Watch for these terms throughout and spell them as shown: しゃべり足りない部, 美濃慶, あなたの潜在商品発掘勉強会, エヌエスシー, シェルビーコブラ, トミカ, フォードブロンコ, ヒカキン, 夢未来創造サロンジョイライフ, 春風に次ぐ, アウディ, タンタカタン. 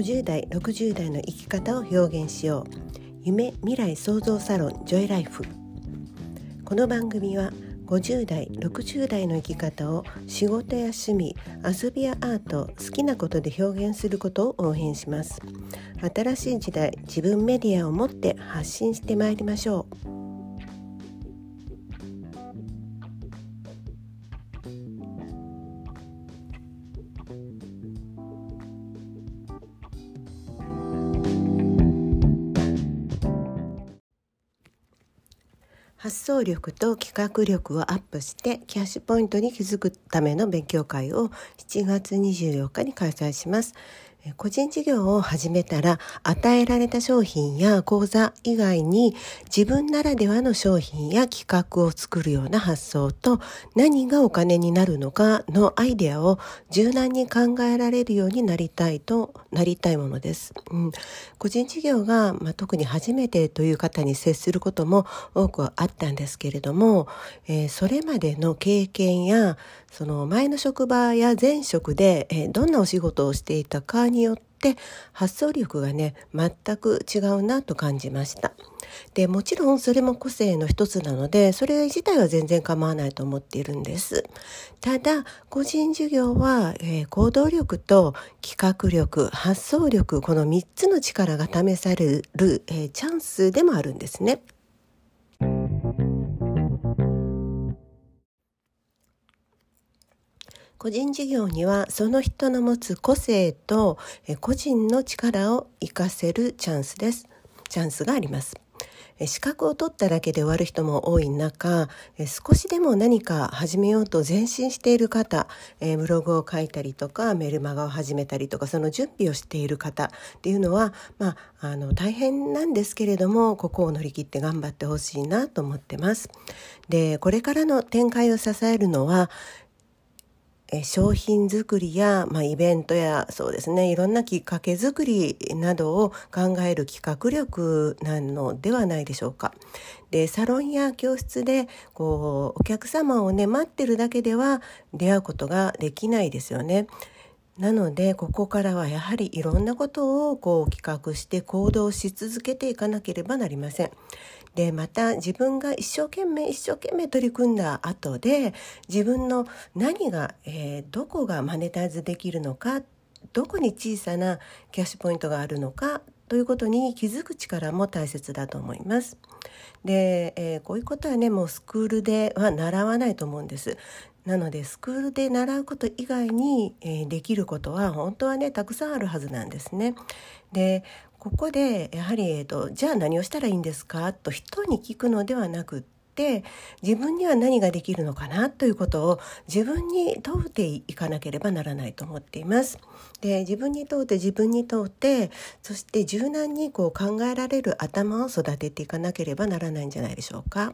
50代60代の生き方を表現しよう、夢未来創造サロンジョイライフ。この番組は50代60代の生き方を仕事や趣味、遊びやアート、好きなことで表現することを応援します。新しい時代、自分メディアを持って発信してまいりましょう。発想力と企画力をアップしてキャッシュポイントに気づくための勉強会を7月24日に開催します。個人事業を始めたら与えられた商品や講座以外に自分ならではの商品や企画を作るような発想と何がお金になるのかのアイデアを柔軟に考えられるようになりたいものです。個人事業が、特に初めてという方に接することも多くあったんですけれども、それまでの経験やその前の職場や前職で、どんなお仕事をしていたかによって発想力が全く違うなと感じました。で、もちろんそれも個性の一つなので、それ自体は全然構わないと思っているんです。ただ、個人事業は、行動力と企画力、発想力、この3つの力が試される、チャンスでもあるんですね。個人事業にはその人の持つ個性と個人の力を活かせるチャンスがあります。資格を取っただけで終わる人も多い中、少しでも何か始めようと前進している方、ブログを書いたりとかメルマガを始めたりとか、その準備をしている方っていうのは、大変なんですけれども、ここを乗り切って頑張ってほしいなと思ってます。で、これからの展開を支えるのは商品作りや、イベントやいろんなきっかけ作りなどを考える企画力なのではないでしょうか。で、サロンや教室でこうお客様を待ってるだけでは出会うことができないですよね。なのでここからはやはりいろんなことを企画して行動し続けていかなければなりません。で、また自分が一生懸命取り組んだ後で自分の何が、どこがマネタイズできるのか、どこに小さなキャッシュポイントがあるのかということに気づく力も大切だと思います。で、こういうことはもうスクールでは習わないと思うんです。なのでスクールで習うこと以外に、できることは本当はたくさんあるはずなんですね。で、ここでやはり、じゃあ何をしたらいいんですかと人に聞くのではなくって、自分には何ができるのかなということを自分に問うていかなければならないと思っています。で、自分に問うて、そして柔軟に考えられる頭を育てていかなければならないんじゃないでしょうか。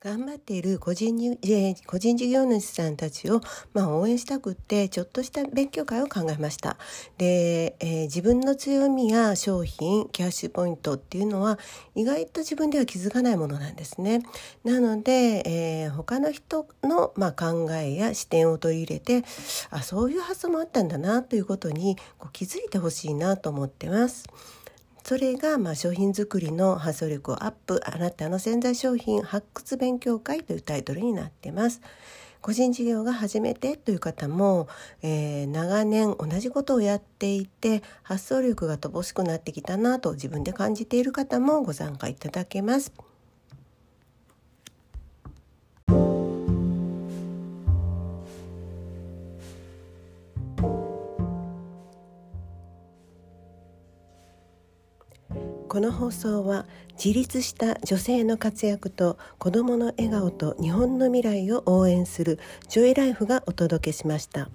頑張っている個人事業主さんたちを、応援したくってちょっとした勉強会を考えました。で、自分の強みや商品、キャッシュポイントっていうのは意外と自分では気づかないものなんですね。なので、他の人の、考えや視点を取り入れて、そういう発想もあったんだなということに気づいてほしいなと思ってます。それが、商品作りの発想力をアップ、あなたの潜在商品発掘勉強会というタイトルになっています。個人事業が初めてという方も、長年同じことをやっていて発想力が乏しくなってきたなと自分で感じている方もご参加いただけます。この放送は自立した女性の活躍と子どもの笑顔と日本の未来を応援するジョイライフがお届けしました。